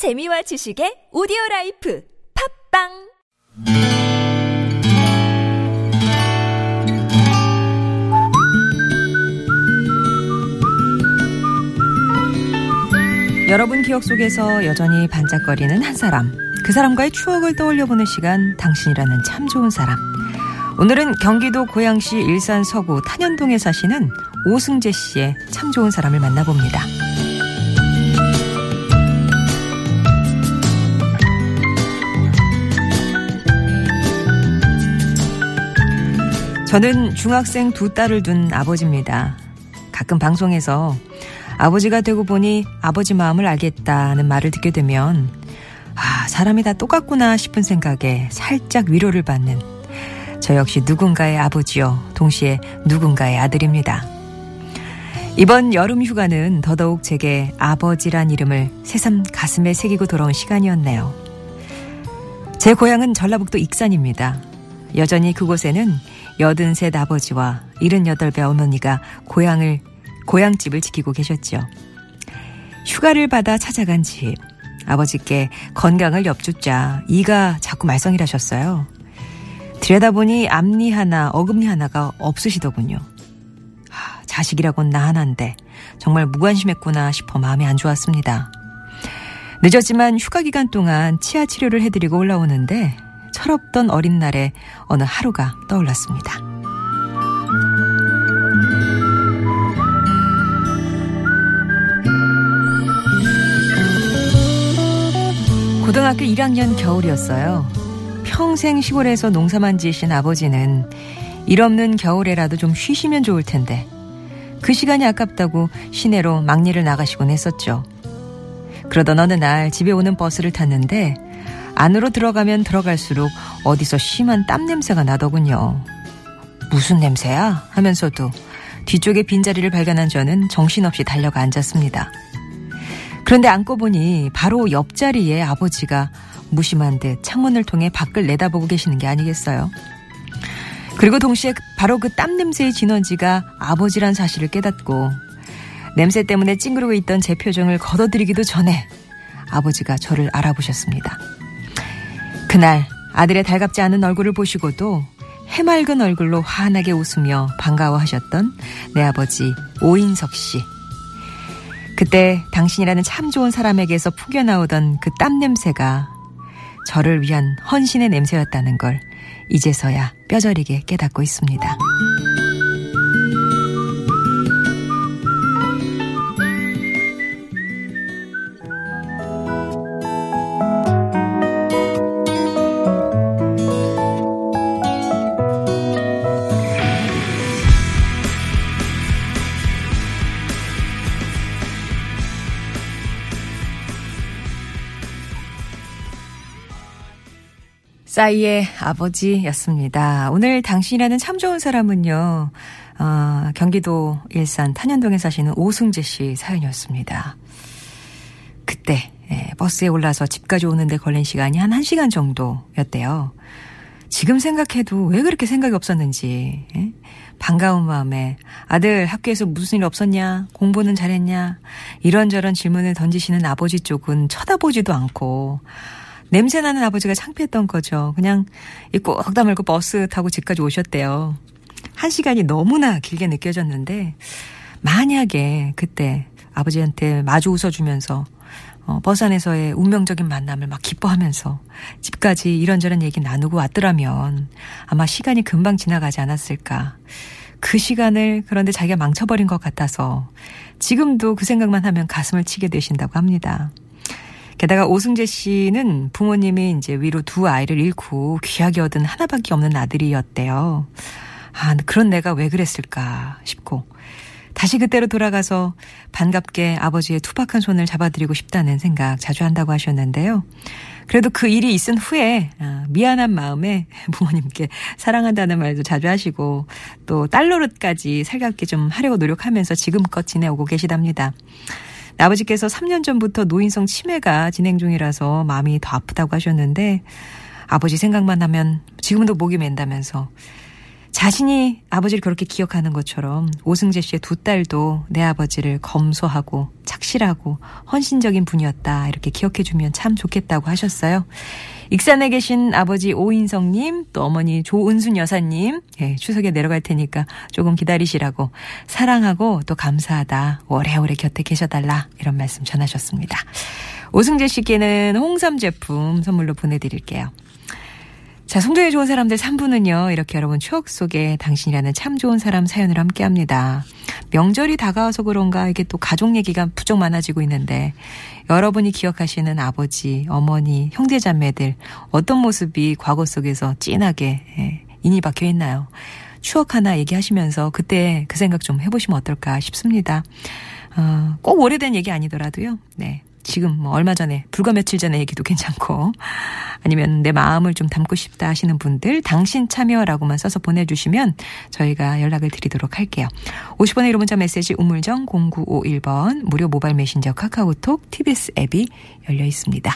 재미와 지식의 오디오라이프 팟빵 여러분 기억 속에서 여전히 반짝거리는 한 사람, 그 사람과의 추억을 떠올려보는 시간, 당신이라는 참 좋은 사람. 오늘은 경기도 고양시 일산 서구 탄현동에 사시는 오승재 씨의 참 좋은 사람을 만나봅니다. 저는 중학생 두 딸을 둔 아버지입니다. 가끔 방송에서 아버지가 되고 보니 아버지 마음을 알겠다는 말을 듣게 되면 아, 사람이 다 똑같구나 싶은 생각에 살짝 위로를 받는 저 역시 누군가의 아버지요, 동시에 누군가의 아들입니다. 이번 여름 휴가는 더더욱 제게 아버지란 이름을 새삼 가슴에 새기고 돌아온 시간이었네요. 제 고향은 전라북도 익산입니다. 여전히 그곳에는 83 아버지와 78배 어머니가 고향집을 지키고 계셨죠. 휴가를 받아 찾아간 집, 아버지께 건강을 엽쭙자 이가 자꾸 말썽이라셨어요. 들여다보니 앞니 하나 어금니 하나가 없으시더군요. 하, 자식이라곤 나 하나인데 정말 무관심했구나 싶어 마음이 안 좋았습니다. 늦었지만 휴가 기간 동안 치아 치료를 해드리고 올라오는데 철없던 어린 날에 어느 하루가 떠올랐습니다. 고등학교 1학년 겨울이었어요. 평생 시골에서 농사만 지으신 아버지는 일 없는 겨울에라도 좀 쉬시면 좋을 텐데 그 시간이 아깝다고 시내로 막리를 나가시곤 했었죠. 그러던 어느 날 집에 오는 버스를 탔는데 안으로 들어가면 들어갈수록 어디서 심한 땀 냄새가 나더군요. 무슨 냄새야? 하면서도 뒤쪽에 빈자리를 발견한 저는 정신없이 달려가 앉았습니다. 그런데 앉고 보니 바로 옆자리에 아버지가 무심한 듯 창문을 통해 밖을 내다보고 계시는 게 아니겠어요? 그리고 동시에 바로 그 땀 냄새의 진원지가 아버지란 사실을 깨닫고 냄새 때문에 찡그리고 있던 제 표정을 걷어들이기도 전에 아버지가 저를 알아보셨습니다. 그날 아들의 달갑지 않은 얼굴을 보시고도 해맑은 얼굴로 환하게 웃으며 반가워하셨던 내 아버지 오인석 씨. 그때 당신이라는 참 좋은 사람에게서 풍겨나오던 그 땀 냄새가 저를 위한 헌신의 냄새였다는 걸 이제서야 뼈저리게 깨닫고 있습니다. 싸이의 아버지였습니다. 오늘 당신이라는 참 좋은 사람은요, 경기도 일산 탄현동에 사시는 오승재 씨 사연이었습니다. 그때 버스에 올라서 집까지 오는데 걸린 시간이 한 1시간 정도였대요. 지금 생각해도 왜 그렇게 생각이 없었는지. 반가운 마음에 아들 학교에서 무슨 일 없었냐, 공부는 잘했냐 이런저런 질문을 던지시는 아버지 쪽은 쳐다보지도 않고 냄새나는 아버지가 창피했던 거죠. 그냥 꼭 다물고 버스 타고 집까지 오셨대요. 한 시간이 너무나 길게 느껴졌는데 만약에 그때 아버지한테 마주 웃어주면서 버스 안에서의 운명적인 만남을 막 기뻐하면서 집까지 이런저런 얘기 나누고 왔더라면 아마 시간이 금방 지나가지 않았을까. 그 시간을 그런데 자기가 망쳐버린 것 같아서 지금도 그 생각만 하면 가슴을 치게 되신다고 합니다. 게다가 오승재 씨는 부모님이 이제 위로 두 아이를 잃고 귀하게 얻은 하나밖에 없는 아들이었대요. 아, 그런 내가 왜 그랬을까 싶고 다시 그때로 돌아가서 반갑게 아버지의 투박한 손을 잡아드리고 싶다는 생각 자주 한다고 하셨는데요. 그래도 그 일이 있은 후에 미안한 마음에 부모님께 사랑한다는 말도 자주 하시고 또 딸 노릇까지 살갑게 좀 하려고 노력하면서 지금껏 지내오고 계시답니다. 아버지께서 3년 전부터 노인성 치매가 진행 중이라서 마음이 더 아프다고 하셨는데 아버지 생각만 하면 지금도 목이 맨다면서 자신이 아버지를 그렇게 기억하는 것처럼 오승재 씨의 두 딸도 내 아버지를 검소하고 착실하고 헌신적인 분이었다 이렇게 기억해주면 참 좋겠다고 하셨어요. 익산에 계신 아버지 오인석님 또 어머니 조은순 여사님 예, 추석에 내려갈 테니까 조금 기다리시라고 사랑하고 또 감사하다 오래오래 곁에 계셔달라 이런 말씀 전하셨습니다. 오승재 씨께는 홍삼 제품 선물로 보내드릴게요. 자, 송정의 좋은 사람들 3부는요. 이렇게 여러분 추억 속에 당신이라는 참 좋은 사람 사연을 함께합니다. 명절이 다가와서 그런가 이게 또 가족 얘기가 부쩍 많아지고 있는데 여러분이 기억하시는 아버지, 어머니, 형제자매들 어떤 모습이 과거 속에서 진하게 인이 박혀 있나요? 추억 하나 얘기하시면서 그때 그 생각 좀 해보시면 어떨까 싶습니다. 꼭 오래된 얘기 아니더라도요. 네. 지금 뭐 얼마 전에 불과 며칠 전에 얘기도 괜찮고 아니면 내 마음을 좀 담고 싶다 하시는 분들 당신 참여라고만 써서 보내주시면 저희가 연락을 드리도록 할게요. 50번의 유료 문자 메시지 우물정 0951번 무료 모바일 메신저 카카오톡 TBS 앱이 열려 있습니다.